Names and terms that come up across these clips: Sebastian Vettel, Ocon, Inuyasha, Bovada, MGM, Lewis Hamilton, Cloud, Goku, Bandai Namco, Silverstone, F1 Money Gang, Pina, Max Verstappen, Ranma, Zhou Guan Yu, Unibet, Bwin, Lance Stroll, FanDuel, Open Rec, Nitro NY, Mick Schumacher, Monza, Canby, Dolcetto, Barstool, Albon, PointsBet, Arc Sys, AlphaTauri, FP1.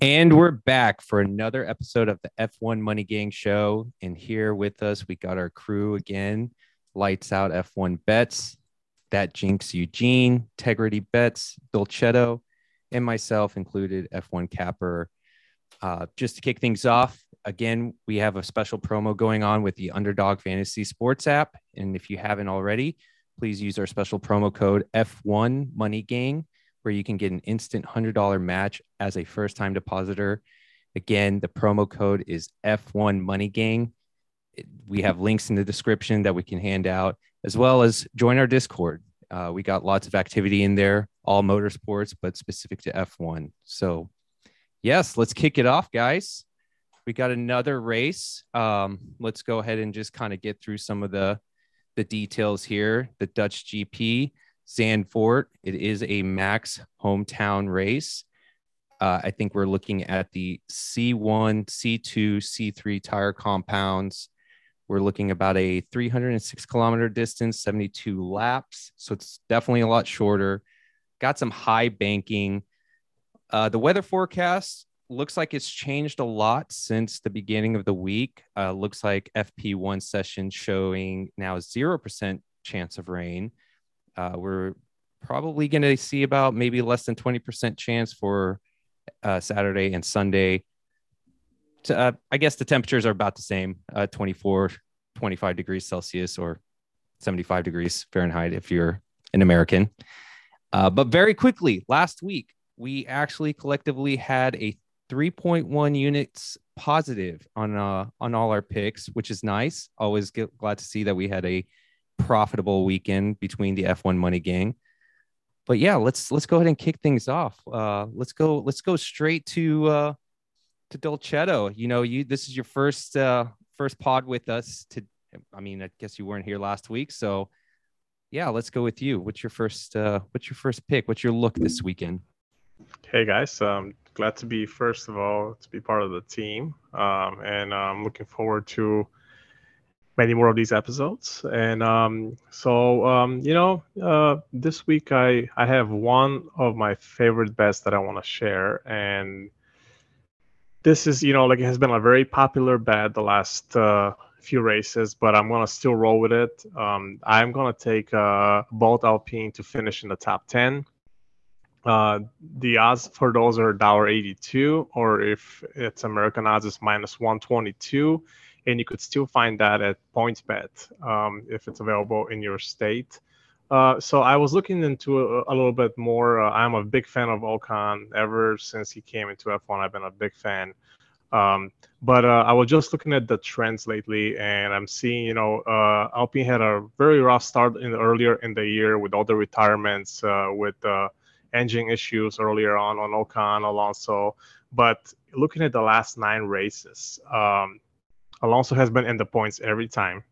And we're back for another episode of the F1 Money Gang show. And here with us, we got our crew again. Lights Out F1 Bets, that Jinx Eugene, Integrity Bets, Dolcetto, and myself included, F1 Capper. Just to kick things off, again, we have a special promo going on with the Underdog Fantasy Sports app. And if you haven't already, please use our special promo code F1 Money Gang, where you can get an instant $100 match as a first-time depositor. Again, the promo code is F1 Money Gang. We have links in the description that we can hand out, as well as join our Discord. We got lots of activity in there, all motorsports, but specific to F1. So, yes, let's kick it off, guys. We got another race. Let's go ahead and just kind of get through some of the details here. The Dutch GP. Zandvoort. It is a Max hometown race. I think we're looking at the C1, C2, C3 tire compounds. We're looking about a 306 kilometer distance, 72 laps. So it's definitely a lot shorter. Got some high banking. The weather forecast looks like it's changed a lot since the beginning of the week. Looks like FP1 session showing now 0% chance of rain. We're probably going to see about maybe less than 20% chance for Saturday and Sunday. I guess the temperatures are about the same, 24, 25 degrees Celsius or 75 degrees Fahrenheit if you're an American. But very quickly, last week, we actually collectively had a 3.1 units positive on all our picks, which is nice. Always glad to see that we had a profitable weekend between the F1 Money Gang. But yeah, let's go ahead and kick things off. Let's go straight to Dolcetto. You know, this is your first pod with us. I guess you weren't here last week, so yeah, let's go with you. What's your first pick? What's your look this weekend? Hey guys, glad to be part of the team, and I'm looking forward to many more of these episodes. And this week I have one of my favorite bets that I want to share. And this is, it has been a very popular bet the last few races, but I'm going to still roll with it. I'm going to take both Alpine to finish in the top 10. The odds for those are $1.82, or if it's American odds, it's -122. And you could still find that at PointsBet if it's available in your state. So I was looking into a little bit more. I'm a big fan of Ocon. Ever since he came into F1, I've been a big fan. But I was just looking at the trends lately, and I'm seeing, Alpine had a very rough start earlier in the year with all the retirements, with engine issues earlier on Ocon, Alonso. But looking at the last 9 races, Alonso has been in the points every time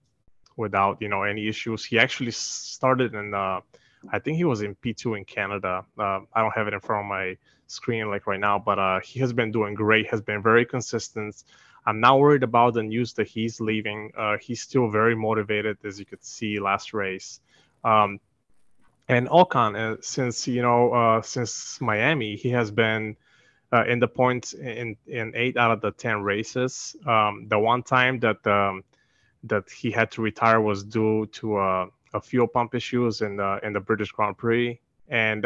without, any issues. He actually started in, I think he was in P2 in Canada. I don't have it in front of my screen like right now, but he has been doing great, has been very consistent. I'm not worried about the news that he's leaving. He's still very motivated, as you could see last race. And Ocon, since Miami, he has been in the points in 8 out of the 10 races. The one time that he had to retire was due to a fuel pump issues in the British Grand Prix, and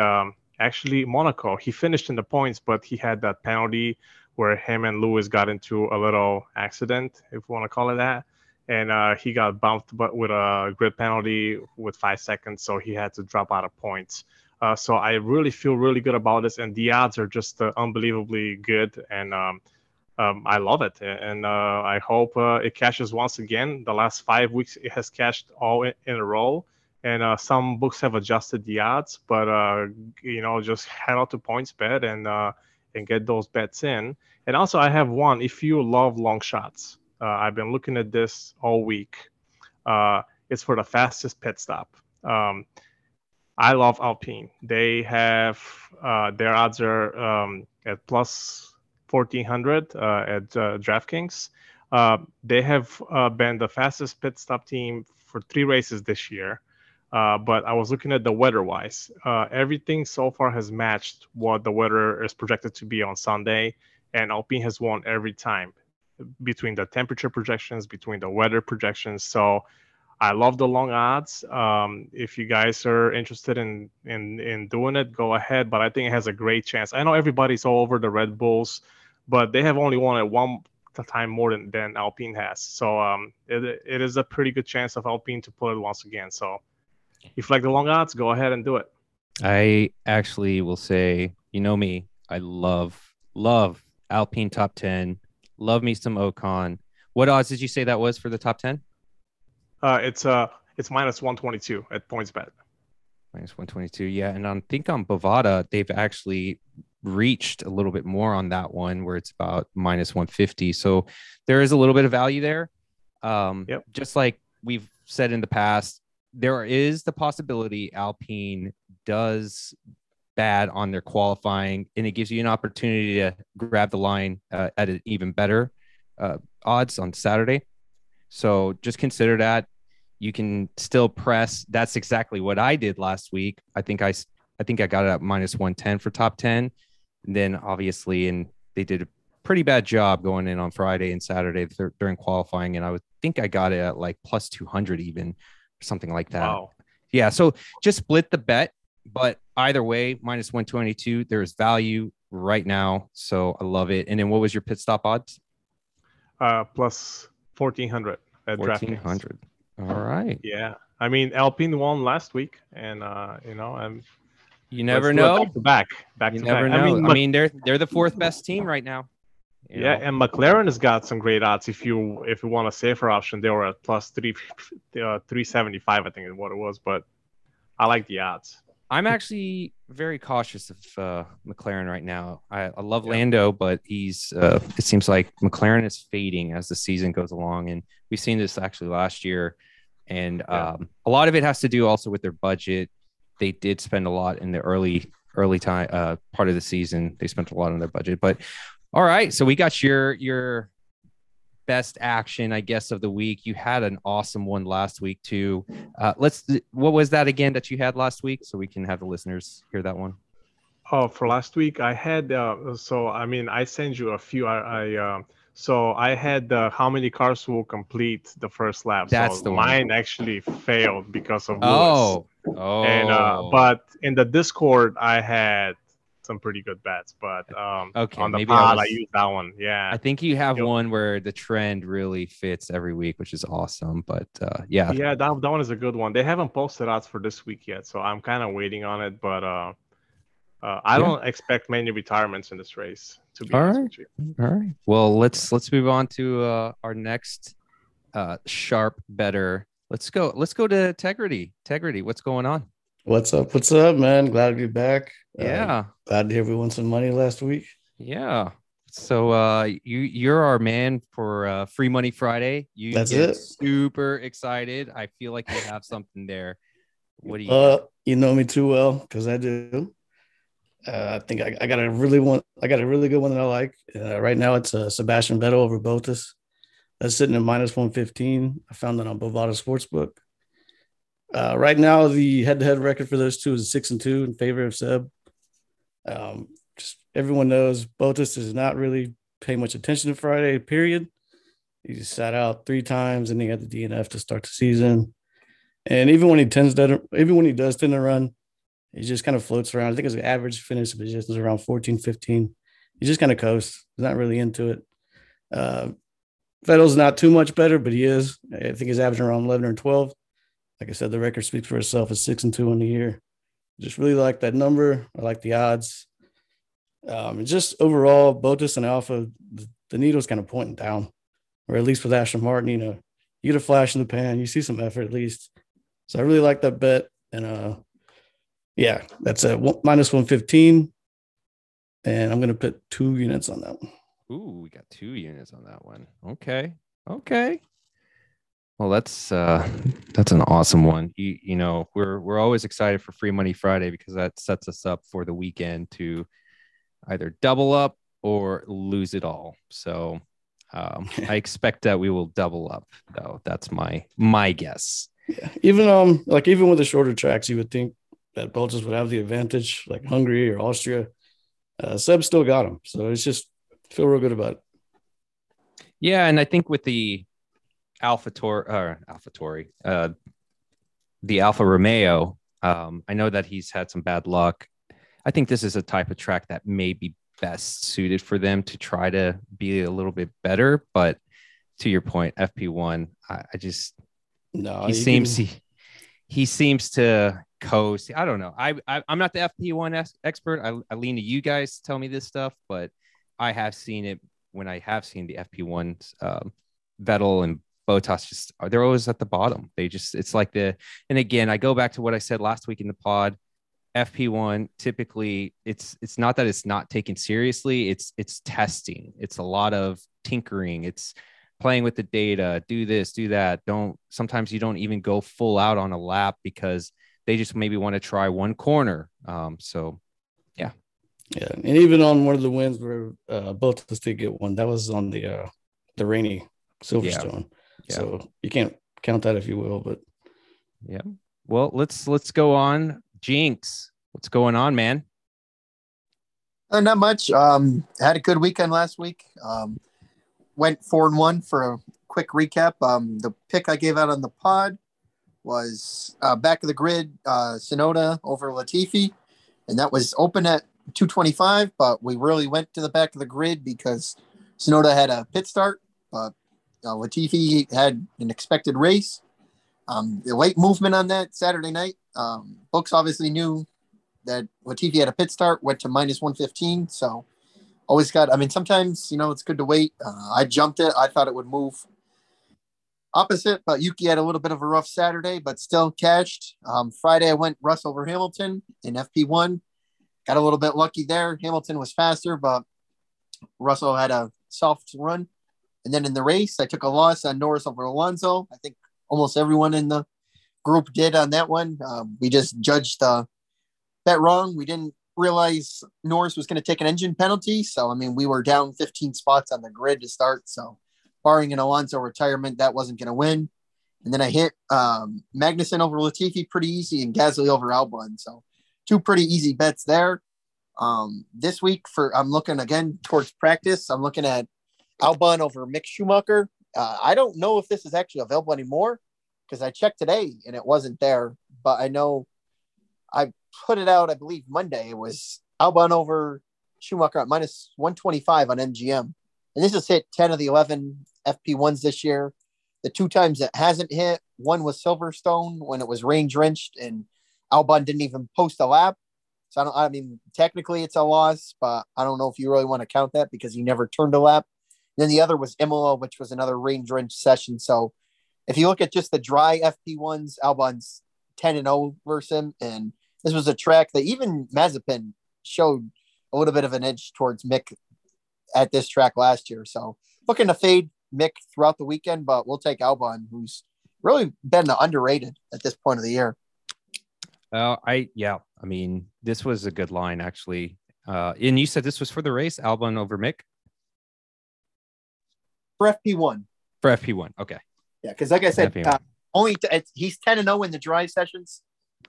actually Monaco. He finished in the points, but he had that penalty where him and Lewis got into a little accident, if we want to call it that, and he got bumped, but with a grid penalty with 5 seconds, so he had to drop out of points. So I really feel really good about this, and the odds are just unbelievably good, and I love it. And I hope it cashes once again. The last 5 weeks, it has cashed all in a row, and some books have adjusted the odds, but just head out to PointsBet and get those bets in. And also, I have one. If you love long shots, I've been looking at this all week. It's for the fastest pit stop. I love Alpine. They have their odds are at +1400 at DraftKings. They have been the fastest pit stop team for 3 races this year. But I was looking at the weather-wise. Everything so far has matched what the weather is projected to be on Sunday. and Alpine has won every time between the temperature projections, between the weather projections. So I love the long odds. If you guys are interested in doing it, go ahead. But I think it has a great chance. I know everybody's all over the Red Bulls, but they have only won at one time more than Alpine has. So it is a pretty good chance of Alpine to pull it once again. So if you like the long odds, go ahead and do it. I actually will say, you know me, I love Alpine top 10. Love me some Ocon. What odds did you say that was for the top 10? It's -122 at PointsBet. -122, yeah. And I think on Bovada, they've actually reached a little bit more on that one, where it's about -150. So there is a little bit of value there. Yep. Just like we've said in the past, there is the possibility Alpine does bad on their qualifying, and it gives you an opportunity to grab the line at an even better odds on Saturday. So just consider that. You can still press. That's exactly what I did last week. I think I got it at -110 for top 10. And then obviously, and they did a pretty bad job going in on Friday and Saturday during qualifying. And I would think I got it at like +200 even, or something like that. Wow. Yeah. So just split the bet, but either way, -122, there is value right now. So I love it. And then what was your pit stop odds? +1400 at DraftKings. 1400. All right. Yeah. I mean, Alpine won last week, and you never know. Back to back. I mean, they're the fourth best team right now. You know? And McLaren has got some great odds. If you want a safer option, they were at +375, I think is what it was. But I like the odds. I'm actually very cautious of McLaren right now. I love Lando, but it seems like McLaren is fading as the season goes along. And we've seen this actually last year. And a lot of it has to do also with their budget. They did spend a lot in the early time part of the season. They spent a lot on their budget. But all right, so we got your best action, I guess, of the week. You had an awesome one last week too. What was that again that you had last week, so we can have the listeners hear that one? Oh, for last week I had I sent you a few. I had how many cars will complete the first lap. That's so the one. Mine actually failed because of Lewis. Oh. And but in the Discord I had some pretty good bets, but on the pod, I use that one. Yeah, I think you have one where the trend really fits every week, which is awesome. But that one is a good one. They haven't posted odds for this week yet, so I'm kind of waiting on it. But I don't expect many retirements in this race. To be honest with you. All right. Well, let's move on to our next sharp better. Let's go to Tegrity. Tegrity, what's going on? What's up, man? Glad to be back. Yeah. Glad to hear we won some money last week. Yeah. So you're our man for Free Money Friday. That's it. Super excited. I feel like you have something there. What do you you know me too well, because I do. I think I got a really good one that I like. Right now it's Sebastian Vettel over Bottas. That's sitting at -115. I found that on Bovada Sportsbook. Right now, the head-to-head record for those two is 6-2 in favor of Seb. Just everyone knows Bottas does not really pay much attention to Friday, period. He just sat out 3 times, and he had the DNF to start the season. And even when he does tend to run, he just kind of floats around. I think his average finish position is around 14, 15. He just kind of coasts. He's not really into it. Vettel's not too much better, but he is. I think he's averaging around 11 or 12. Like I said, the record speaks for itself. It's 6-2 on the year. Just really like that number. I like the odds. Just overall, Bottas and Alpha, the needle's kind of pointing down, or at least with Aston Martin, you get a flash in the pan. You see some effort at least. So I really like that bet. And that's a -115. And I'm going to put 2 units on that one. Ooh, we got 2 units on that one. Okay. Well, that's an awesome one. We're always excited for Free Money Friday because that sets us up for the weekend to either double up or lose it all. So I expect that we will double up, though. That's my guess. Yeah. Even with the shorter tracks, you would think that Bottas would have the advantage, like Hungary or Austria. Seb still got him, so it's just Feel real good about it. Yeah, and I think with the the Alfa Romeo, I know that he's had some bad luck. I think this is a type of track that may be best suited for them to try to be a little bit better. But to your point, FP1, he seems to coast. I don't know. I'm not the FP1 expert. I lean to you guys to tell me this stuff, but I have seen it when I have seen the FP1s. Vettel and Bottas they're always at the bottom. And again, I go back to what I said last week in the pod. FP1 typically it's not that it's not taken seriously. It's testing. It's a lot of tinkering. It's playing with the data. Do this, do that. Sometimes you don't even go full out on a lap because they just maybe want to try one corner. Yeah. And even on one of the wins where Bottas did get one, that was on the rainy Silverstone. Yeah. So you can't count that if you will, but yeah. Well, let's go on. Jinx, what's going on, man? Not much. Had a good weekend last week. Went 4-1 for a quick recap. The pick I gave out on the pod was back of the grid, Sonoda over Latifi, and that was open at 225. But we really went to the back of the grid because Sonoda had a pit start, but Latifi had an expected race. The late movement on that Saturday night. Books obviously knew that Latifi had a pit start, went to -115. So sometimes, it's good to wait. I jumped it. I thought it would move opposite, but Yuki had a little bit of a rough Saturday, but still cashed. Friday, I went Russ over Hamilton in FP1. Got a little bit lucky there. Hamilton was faster, but Russell had a soft run. And then in the race, I took a loss on Norris over Alonso. I think almost everyone in the group did on that one. We just judged the bet wrong. We didn't realize Norris was going to take an engine penalty. So, we were down 15 spots on the grid to start. So, barring an Alonso retirement, that wasn't going to win. And then I hit Magnussen over Latifi pretty easy and Gasly over Albon. So, two pretty easy bets there. This week, I'm looking again towards practice. I'm looking at Albon over Mick Schumacher. I don't know if this is actually available anymore, because I checked today and it wasn't there, but I know I put it out, I believe Monday. It was Albon over Schumacher at -125 on MGM. And this has hit 10 of the 11 FP1s this year. The two times it hasn't hit, one was Silverstone when it was rain-drenched and Albon didn't even post a lap. So technically it's a loss, but I don't know if you really want to count that because he never turned a lap. And then the other was Imola, which was another rain-drenched session. So if you look at just the dry FP1s, Albon's 10-0 versus him. And this was a track that even Mazepin showed a little bit of an edge towards Mick at this track last year. So looking to fade Mick throughout the weekend, but we'll take Albon, who's really been underrated at this point of the year. This was a good line, actually. And you said this was for the race, Albon over Mick? For FP1. For FP1, okay. Yeah, because like I said, he's 10-0 in the dry sessions.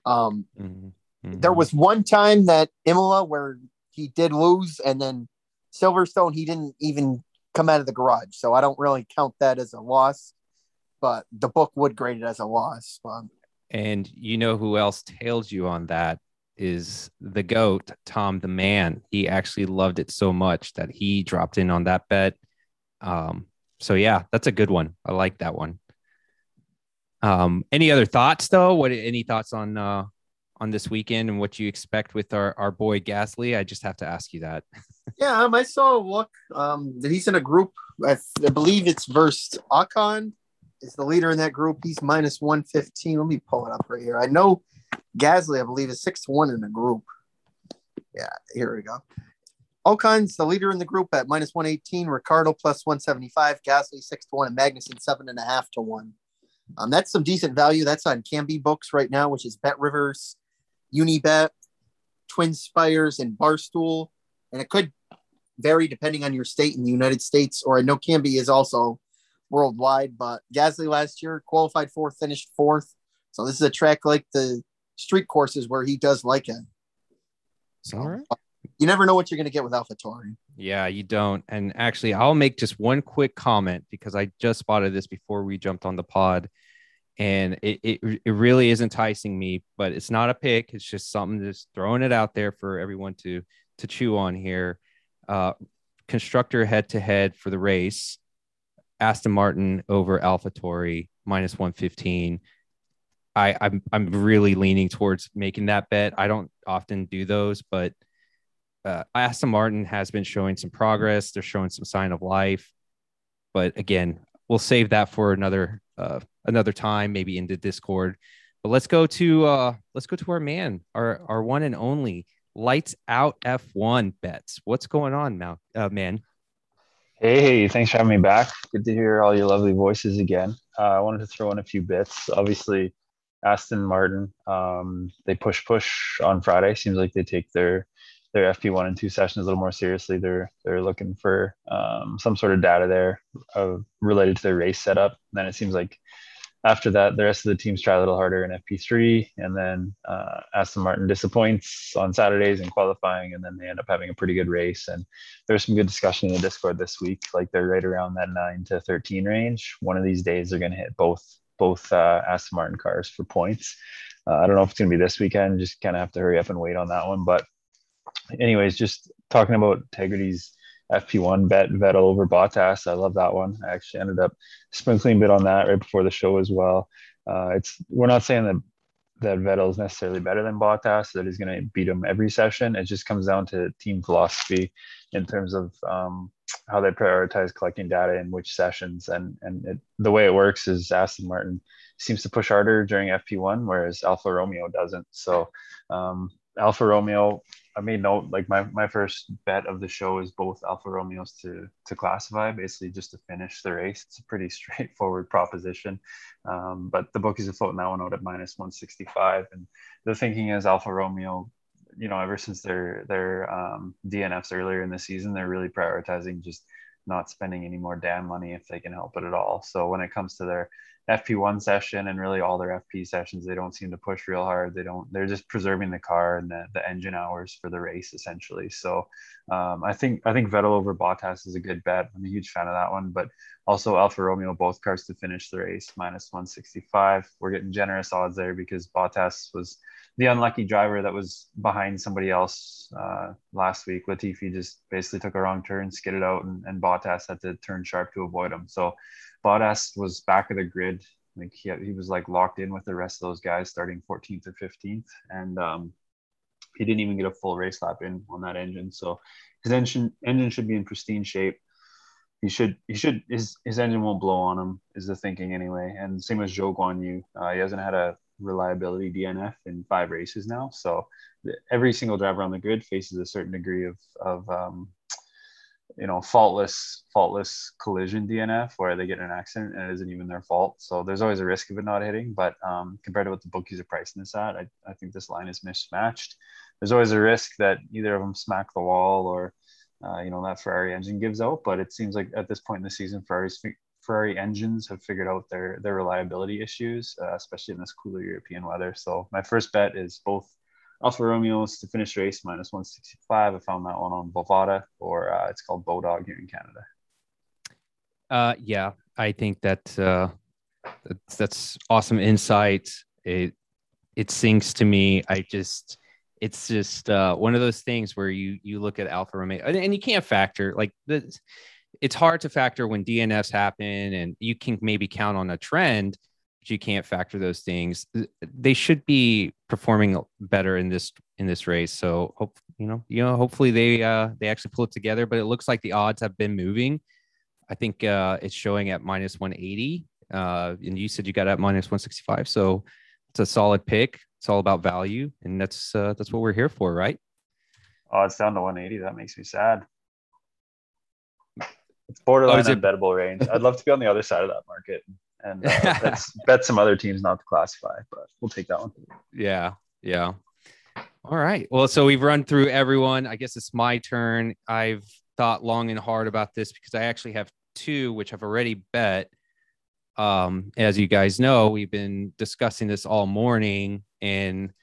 There was one time that Imola where he did lose, and then Silverstone, he didn't even come out of the garage. So I don't really count that as a loss, but the book would grade it as a loss. And you know who else tails you on that is the GOAT, Tom the Man. He actually loved it so much that he dropped in on that bet. So yeah, that's a good one. I like that one. Any other thoughts though? Any thoughts on this weekend and what you expect with our boy Gasly? I just have to ask you that. Yeah. I saw a look, that he's in a group. I believe it's versus Ocon is the leader in that group. He's -115. Let me pull it up right here. I know Gasly, I believe, is 6-1 in the group. Yeah. Here we go. Ocon's the leader in the group at -118, Ricardo +175, Gasly 6-1, and Magnussen 7.5-1. That's some decent value. That's on Canby books right now, which is Bet Rivers, Unibet, Twin Spires, and Barstool. And it could vary depending on your state in the United States, or I know Canby is also worldwide, but Gasly last year qualified fourth, finished fourth. So this is a track like the street courses where he does like it. So, all right. you never know what you're going to get with AlphaTauri. Yeah, you don't. And actually, I'll make just one quick comment because I just spotted this before we jumped on the pod. And it really is enticing me, but it's not a pick. It's just something that's throwing it out there for everyone to chew on here. Constructor head-to-head for the race. Aston Martin over AlphaTauri, -115. I'm really leaning towards making that bet. I don't often do those, but Aston Martin has been showing some progress. They're showing some sign of life. But again, we'll save that for another time, maybe into Discord. But let's go to our man, our one and only Lights Out F1 Bets. What's going on now, man? Hey, thanks for having me back. Good to hear all your lovely voices again. I wanted to throw in a few bits. Obviously, Aston Martin, they push on Friday. Seems like they take their FP1 and 2 sessions a little more seriously. They're looking for some sort of data there related to their race setup. And then it seems like after that, the rest of the teams try a little harder in FP3. And then Aston Martin disappoints on Saturdays in qualifying, and then they end up having a pretty good race. And there's some good discussion in the Discord this week. Like, they're right around that 9 to 13 range. One of these days, they're going to hit both Aston Martin cars for points. I don't know if it's going to be this weekend. Just kind of have to hurry up and wait on that one. But anyways, just talking about Tegrity's FP1 bet, Vettel over Bottas. I love that one. I actually ended up sprinkling a bit on that right before the show as well. We're not saying that Vettel is necessarily better than Bottas, that he's going to beat him every session. It just comes down to team philosophy in terms of how they prioritize collecting data in which sessions. And the way it works is Aston Martin seems to push harder during FP1, whereas Alfa Romeo doesn't. So Alfa Romeo, I made note, like my first bet of the show is both Alfa Romeos to classify, basically just to finish the race. It's a pretty straightforward proposition, but the bookies are floating that one out at -165. And the thinking is Alfa Romeo, you know, ever since their DNFs earlier in the season, they're really prioritizing just not spending any more damn money if they can help it at all. So when it comes to their FP1 session and really all their FP sessions, they don't seem to push real hard. They're just preserving the car and the engine hours for the race, essentially. So I think Vettel over Bottas is a good bet. I'm a huge fan of that one, but also Alfa Romeo, both cars to finish the race, -165. We're getting generous odds there because Bottas was the unlucky driver that was behind somebody else last week. Latifi just basically took a wrong turn, skidded out, and Bottas had to turn sharp to avoid him. So Bottas was back of the grid. Like he was like locked in with the rest of those guys starting 14th or 15th. And he didn't even get a full race lap in on that engine. So his engine should be in pristine shape. His engine won't blow on him is the thinking anyway. And same as Zhou Guan Yu. He hasn't had a reliability DNF in 5 races now. So every single driver on the grid faces a certain degree of faultless collision DNF where they get in an accident and it isn't even their fault. So there's always a risk of it not hitting, but compared to what the bookies are pricing this at, I think this line is mismatched. There's always a risk that either of them smack the wall or, that Ferrari engine gives out, but it seems like at this point in the season, Ferrari engines have figured out their reliability issues, especially in this cooler European weather. So my first bet is both Alfa Romeos to finish race -165. I found that one on Bovada, or it's called Bodog here in Canada. Yeah, I think that that's awesome insight. It sinks to me. It's just one of those things where you look at Alfa Romeo and you can't factor it's hard to factor when DNFs happen, and you can maybe count on a trend. But you can't factor those things. They should be performing better in this race. So hopefully they actually pull it together. But it looks like the odds have been moving. I think it's showing at -180, and you said you got at -165. So it's a solid pick. It's all about value, and that's what we're here for, right? Oh, it's down to 180. That makes me sad. It's borderline unbettable range. I'd love to be on the other side of that market. And bet some other teams not to classify, but we'll take that one. Yeah. All right. Well, so we've run through everyone. I guess it's my turn. I've thought long and hard about this because I actually have 2, which I've already bet. As you guys know, we've been discussing this all morning, and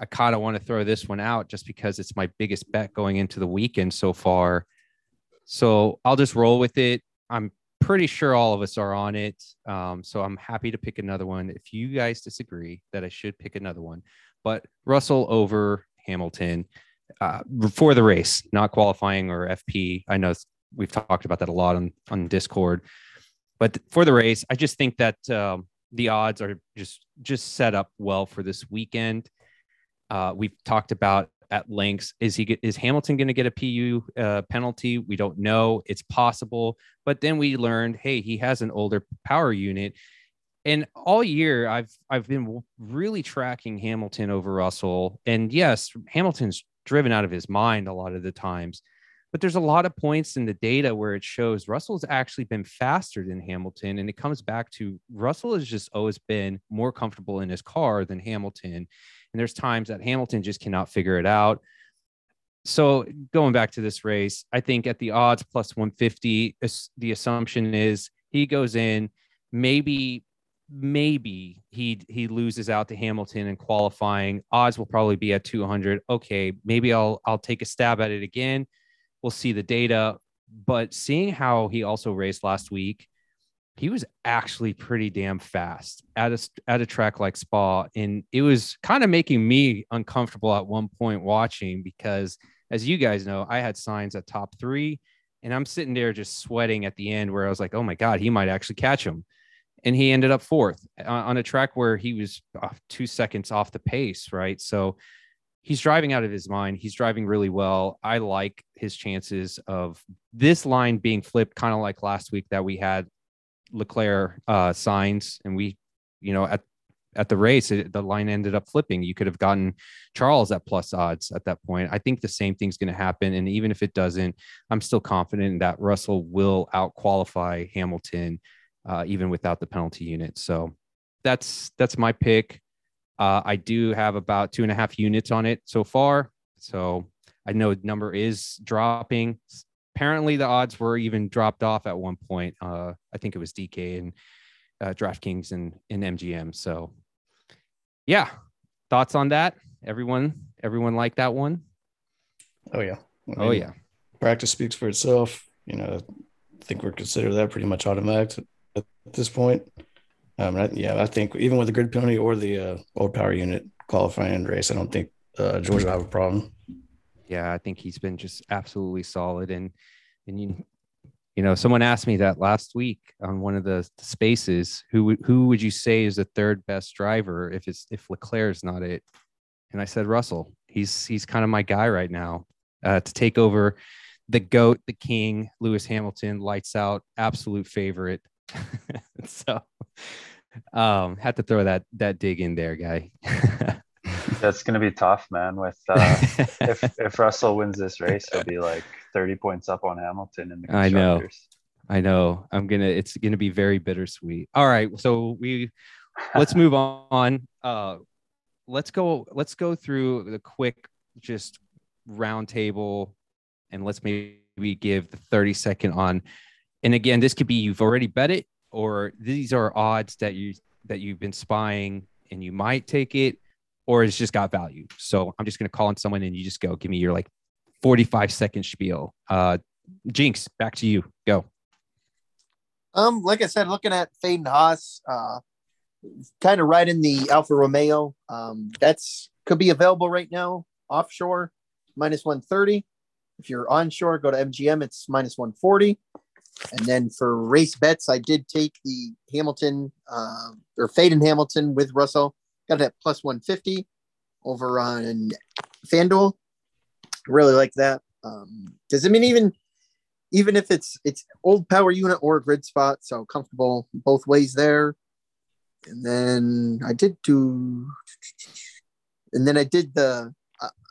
I kind of want to throw this one out just because it's my biggest bet going into the weekend so far. So I'll just roll with it. I'm pretty sure all of us are on it. So I'm happy to pick another one. If you guys disagree that I should pick another one, but Russell over Hamilton for the race, not qualifying or FP. I know we've talked about that a lot on Discord, but for the race, I just think that the odds are just set up well for this weekend. We've talked about at lengths. Is Hamilton going to get a PU penalty? We don't know. It's possible. But then we learned, hey, he has an older power unit. And all year, I've been really tracking Hamilton over Russell. And yes, Hamilton's driven out of his mind a lot of the times. But there's a lot of points in the data where it shows Russell's actually been faster than Hamilton. And it comes back to Russell has just always been more comfortable in his car than Hamilton. And there's times that Hamilton just cannot figure it out. So going back to this race, I think at the odds plus 150, the assumption is he goes in, maybe he loses out to Hamilton in qualifying. Odds will probably be at 200. Okay, maybe I'll take a stab at it again. We'll see the data, but seeing how he also raced last week, he was actually pretty damn fast at a track like Spa. And it was kind of making me uncomfortable at one point watching, because as you guys know, I had signs at top three and I'm sitting there just sweating at the end where I was like, oh my God, he might actually catch him. And he ended up fourth on a track where he was 2 seconds off the pace. Right. So he's driving out of his mind. He's driving really well. I like his chances of this line being flipped, kind of like last week that we had Leclerc signs. And we, you know, at the race, the line ended up flipping. You could have gotten Charles at plus odds at that point. I think the same thing's going to happen. And even if it doesn't, I'm still confident that Russell will out qualify Hamilton even without the penalty unit. So that's my pick. I do have about 2.5 units on it so far. So I know the number is dropping. Apparently the odds were even dropped off at one point. I think it was DK and DraftKings and MGM. So yeah, thoughts on that? Everyone like that one? Oh yeah. I mean, practice speaks for itself. You know, I think we're considered that pretty much automatic at this point. I think even with the grid penalty or the old power unit qualifying race, I don't think George will have a problem. Yeah, I think he's been just absolutely solid. And you know, someone asked me that last week on one of the spaces, who would you say is the third best driver if Leclerc's not it? And I said Russell. He's kind of my guy right now to take over the GOAT, the king, Lewis Hamilton, lights out, absolute favorite. So had to throw that dig in there, guy. That's gonna be tough, man, with if Russell wins this race, he'll be like 30 points up on Hamilton in the constructors. I know it's gonna be very bittersweet. All right, so let's move on. Let's go through the quick just round table, and let's maybe give the 30-second on. And again, this could be you've already bet it, or these are odds that you've been spying and you might take it, or it's just got value. So I'm just going to call on someone and you just go, give me your like 45-second spiel. Jinx, back to you. Go. Like I said, looking at Faden Haas, kind of riding the Alfa Romeo. That's could be available right now. Offshore, -130. If you're onshore, go to MGM. It's -140. And then for race bets, I did take the Hamilton or Faden Hamilton with Russell. Got it at plus 150 over on FanDuel. Really like that. Does it mean even if it's old power unit or grid spot, so comfortable both ways there. And then I did the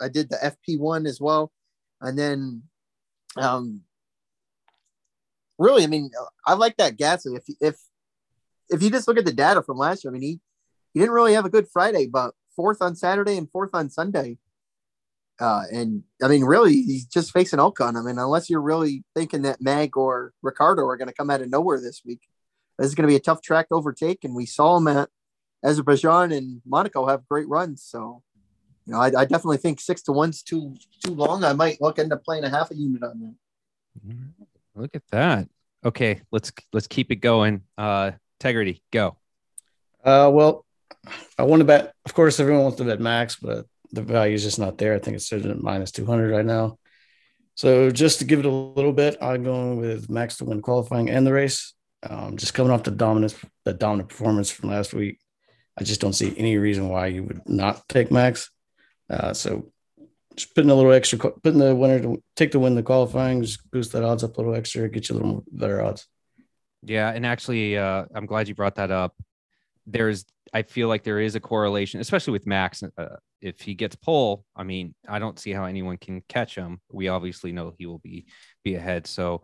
FP1 as well. And then really, I mean, I like that Gasly. If you just look at the data from last year, I mean, he didn't really have a good Friday, but fourth on Saturday and fourth on Sunday. And I mean, really, he's just facing Ocon. I mean, unless you're really thinking that Mag or Ricardo are going to come out of nowhere this week, this is going to be a tough track to overtake. And we saw him at Azerbaijan and Monaco have great runs. So You know, I definitely think 6 to 1's too long. I might end up playing a half a unit on that. Look at that. Okay, let's keep it going. Integrity, go. Well, I want to bet. Of course, everyone wants to bet Max, but the value is just not there. I think it's sitting at minus 200 right now. So just to give it a little bit, I'm going with Max to win qualifying and the race. Just coming off the dominant performance from last week, I just don't see any reason why you would not take Max. So just putting the winner to take the win the qualifying, just boost that odds up a little extra, get you a little better odds. Yeah, and actually, I'm glad you brought that up. I feel like there is a correlation, especially with Max. If he gets pole, I mean, I don't see how anyone can catch him. We obviously know he will be ahead. So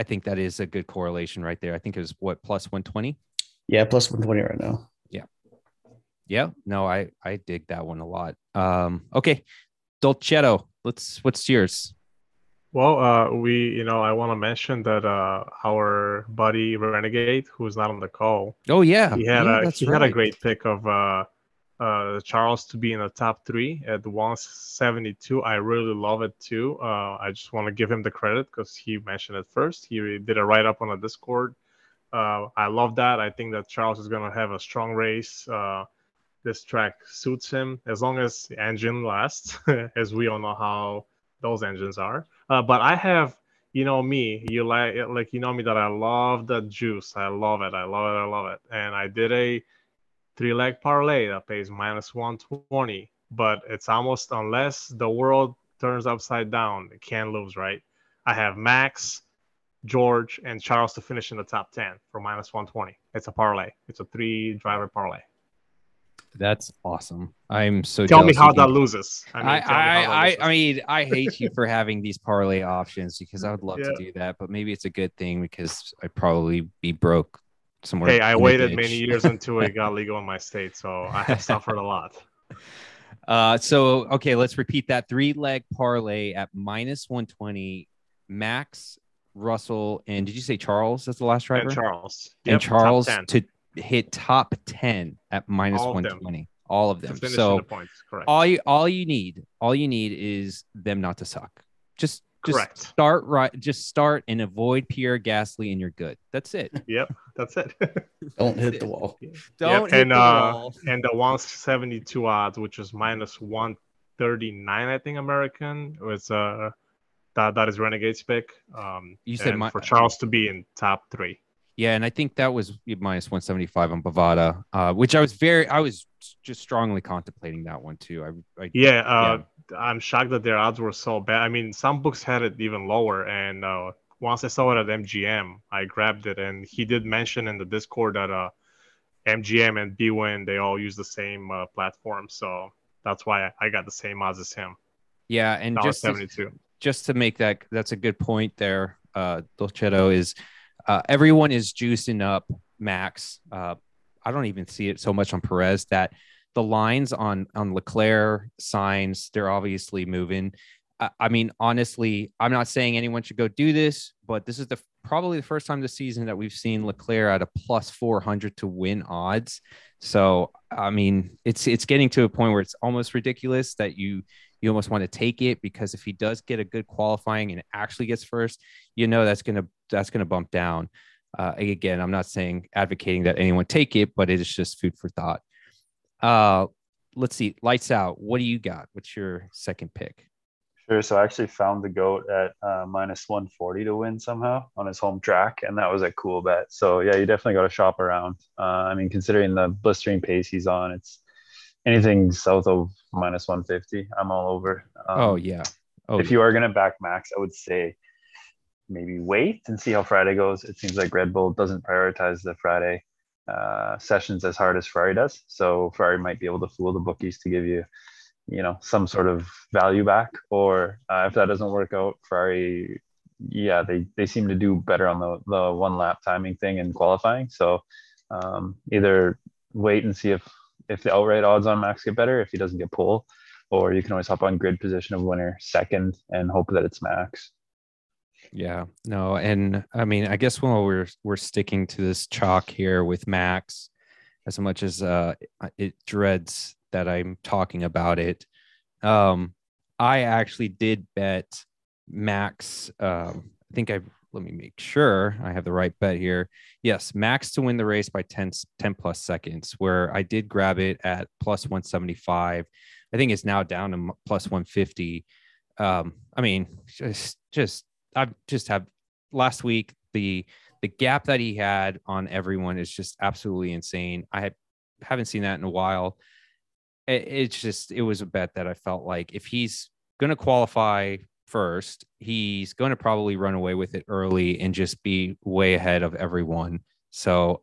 I think that is a good correlation right there. I think it was plus 120. Yeah. Plus 120 right now. Yeah. Yeah. No, I dig that one a lot. Okay. Dolcetto, what's yours? Well, I want to mention that our buddy Renegade, who's not on the call. Oh, yeah. He had a great pick of Charles to be in the top three at 172. I really love it, too. I just want to give him the credit because he mentioned it first. He did a write-up on the Discord. I love that. I think that Charles is going to have a strong race. This track suits him as long as the engine lasts, as we all know how those engines are. But I have, you know me that I love the juice. I love it. And I did a 3-leg parlay that pays minus 120. But it's almost, unless the world turns upside down, it can lose, right? I have Max, George, and Charles to finish in the top 10 for minus 120. It's a parlay. It's a 3-driver parlay. That's awesome. I'm so jealous. Tell me how that loses. I hate you for having these parlay options because I would love to do that, but maybe it's a good thing because I'd probably be broke somewhere. Hey, I waited many years until it got legal in my state, so I have suffered a lot. So okay, let's repeat that 3-leg parlay at minus 120. Max, Russell, and did you say Charles as the last driver? And Charles. Yep, and Charles to hit top 10 at minus 120. All of them. So all you need is them not to suck. Just start right. Just start and avoid Pierre Gasly, and you're good. That's it. Yep, that's it. Don't hit the wall. And the 172 odds, which is minus 139, I think American was that is Renegade's pick. You said for Charles to be in top 3. Yeah, and I think that was minus 175 on Bovada, which I was just strongly contemplating that one too. I'm shocked that their odds were so bad. I mean, some books had it even lower, and once I saw it at MGM, I grabbed it. And he did mention in the Discord that MGM and bwin, they all use the same platform, so that's why I got the same odds as him. Yeah, and just to make that's a good point there. Dolcetto is. Everyone is juicing up Max. I don't even see it so much on Perez that the lines on Leclerc, Sainz, they're obviously moving. I mean, honestly, I'm not saying anyone should go do this, but this is probably the first time this season that we've seen Leclerc at a plus 400 to win odds. So, I mean, it's getting to a point where it's almost ridiculous that you almost want to take it, because if he does get a good qualifying and actually gets first, that's going to bump down. Again, I'm not saying advocating that anyone take it, but it is just food for thought. Let's see. Lights Out. What do you got? What's your second pick? Sure. So I actually found the GOAT at minus 140 to win somehow on his home track. And that was a cool bet. So yeah, you definitely got to shop around. I mean, considering the blistering pace he's on, it's anything south of minus 150, I'm all over. You are going to back Max, I would say maybe wait and see how Friday goes. It seems like Red Bull doesn't prioritize the Friday sessions as hard as Ferrari does. So Ferrari might be able to fool the bookies to give you, some sort of value back. Or if that doesn't work out, Ferrari, they seem to do better on the one lap timing thing in qualifying. So either wait and see if the outright odds on Max get better, if he doesn't get pole, or you can always hop on grid position of winner second and hope that it's Max. Yeah, no. And I mean, I guess while we're sticking to this chalk here with Max, as much as it dreads that I'm talking about it, I actually did bet Max. I think let me make sure I have the right bet here. Yes, Max to win the race by 10 plus seconds, where I did grab it at plus 175. I think it's now down to plus 150. I mean, I just have last week, the gap that he had on everyone is just absolutely insane. I haven't seen that in a while. It was a bet that I felt like if he's going to qualify first, he's going to probably run away with it early and just be way ahead of everyone. So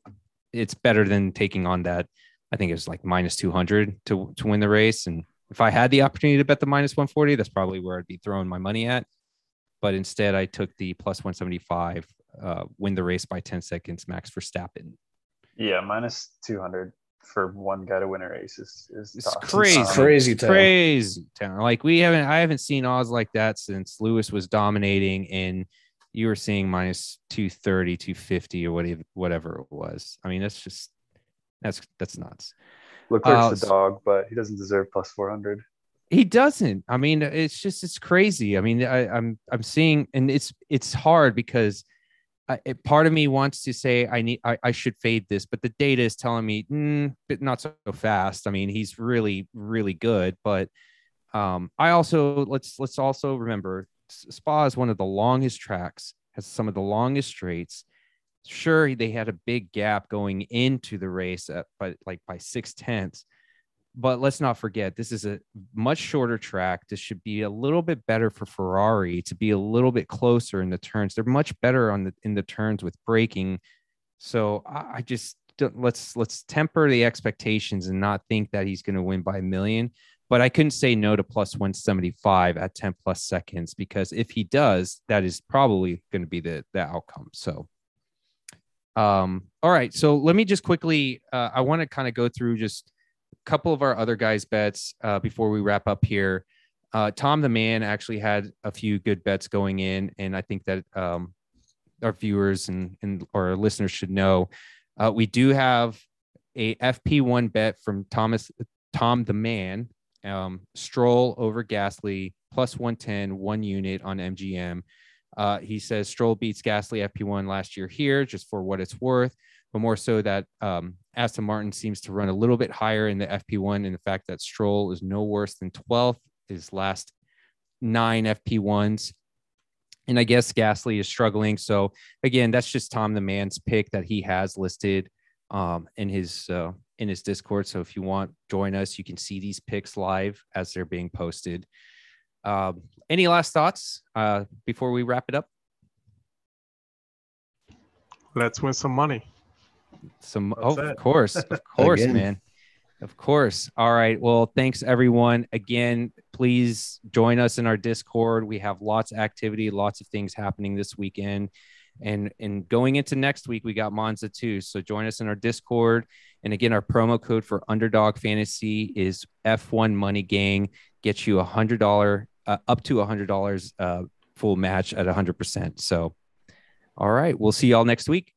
it's better than taking on that. I think it was like minus 200 to win the race. And if I had the opportunity to bet the minus 140, that's probably where I'd be throwing my money at. But instead I took the plus 175, win the race by 10 seconds, Max Verstappen. Yeah. Minus 200 for one guy to win a race is crazy. It's crazy town. Like I haven't seen odds like that since Lewis was dominating and you were seeing minus 230, 250 or whatever it was. I mean, that's nuts. Leclerc's the dog, but he doesn't deserve plus 400. He doesn't. I mean, it's crazy. I mean, I'm seeing, and it's hard because part of me wants to say I should fade this, but the data is telling me, but not so fast. I mean, he's really, really good, but I also let's also remember Spa is one of the longest tracks, has some of the longest straights. Sure, they had a big gap going into the race, by 0.6. But let's not forget, this is a much shorter track. This should be a little bit better for Ferrari to be a little bit closer in the turns. They're much better in the turns with braking. So I just let's temper the expectations and not think that he's going to win by a million. But I couldn't say no to plus 175 at 10 plus seconds, because if he does, that is probably going to be the outcome. So. All right. So let me just quickly, I want to kind of go through just couple of our other guys' bets before we wrap up here. Tom the Man actually had a few good bets going in, and I think that our viewers and our listeners should know we do have a FP1 bet from Tom the Man, Stroll over Gasly, plus 110, 1 unit on MGM. He says Stroll beats Gasly FP1 last year here, just for what it's worth, but more so that Aston Martin seems to run a little bit higher in the FP1, and the fact that Stroll is no worse than 12th his last 9 FP1s. And I guess Gasly is struggling. So again, that's just Tom the Man's pick that he has listed in his Discord. So if you want, join us. You can see these picks live as they're being posted. Any last thoughts before we wrap it up? Let's win some money. Of course, man. Of course. All right. Well, thanks everyone. Again, please join us in our Discord. We have lots of activity, lots of things happening this weekend. And going into next week, we got Monza too. So join us in our Discord. And again, our promo code for Underdog Fantasy is F1 Money Gang. Gets you $100 up to $100 full match at 100%. So, all right, we'll see y'all next week.